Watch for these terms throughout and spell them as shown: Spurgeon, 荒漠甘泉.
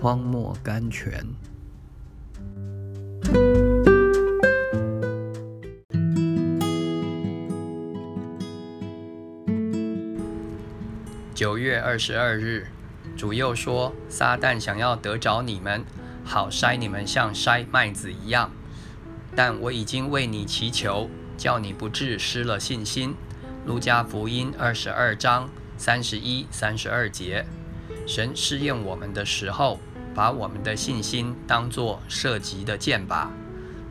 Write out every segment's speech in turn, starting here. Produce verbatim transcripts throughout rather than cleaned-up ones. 荒漠甘泉。九月二十二日，主又说：撒旦想要得着你们，好筛你们像筛麦子一样。但我已经为你祈求，叫你不致失了信心。路加福音二十二章三十一、三十二节。神试验我们的时候，把我们的信心当作射击的箭靶。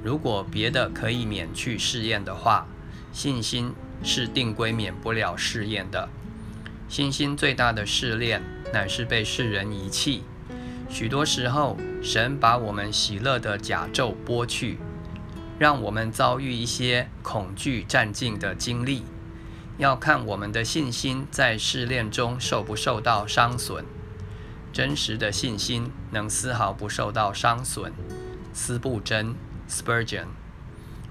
如果别的可以免去试验的话，信心是定规免不了试验的。信心最大的试炼，乃是被世人遗弃。许多时候，神把我们喜乐的甲胄剥去，让我们遭遇一些恐惧战境的经历。要看我们的信心在试炼中受不受到伤损。真实的信心能丝毫不受到伤损。司布真 （Spurgeon）。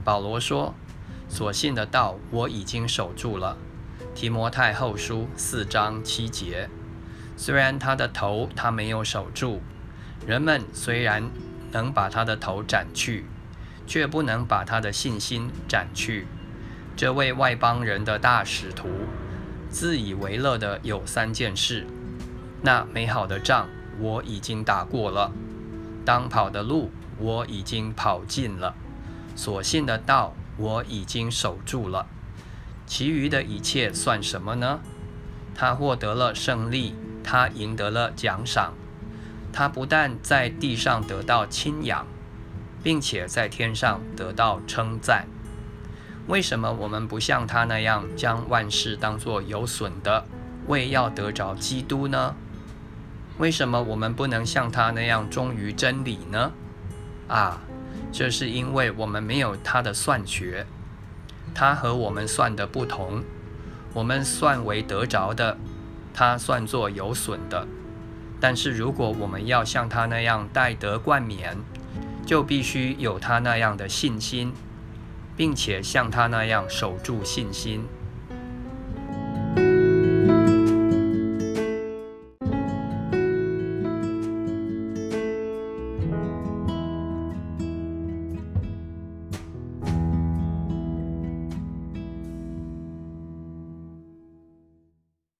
保罗说：“所信的道，我已经守住了。”提摩太后书四章七节，虽然他的头他没有守住，人们虽然能把他的头斩去，却不能把他的信心斩去。这位外邦人的大使徒，自以为乐的有三件事：那美好的仗我已经打过了，当跑的路我已经跑尽了，所信的道我已经守住了。其余的一切算什么呢？他获得了胜利，他赢得了奖赏，他不但在地上得到亲仰，并且在天上得到称赞。为什么我们不像他那样将万事当作有损的，为要得着基督呢？为什么我们不能像他那样忠于真理呢？啊，这是因为我们没有他的算学。他和我们算的不同，我们算为得着的，他算作有损的。但是如果我们要像他那样戴得冠冕，就必须有他那样的信心，并且像他那样守住信心。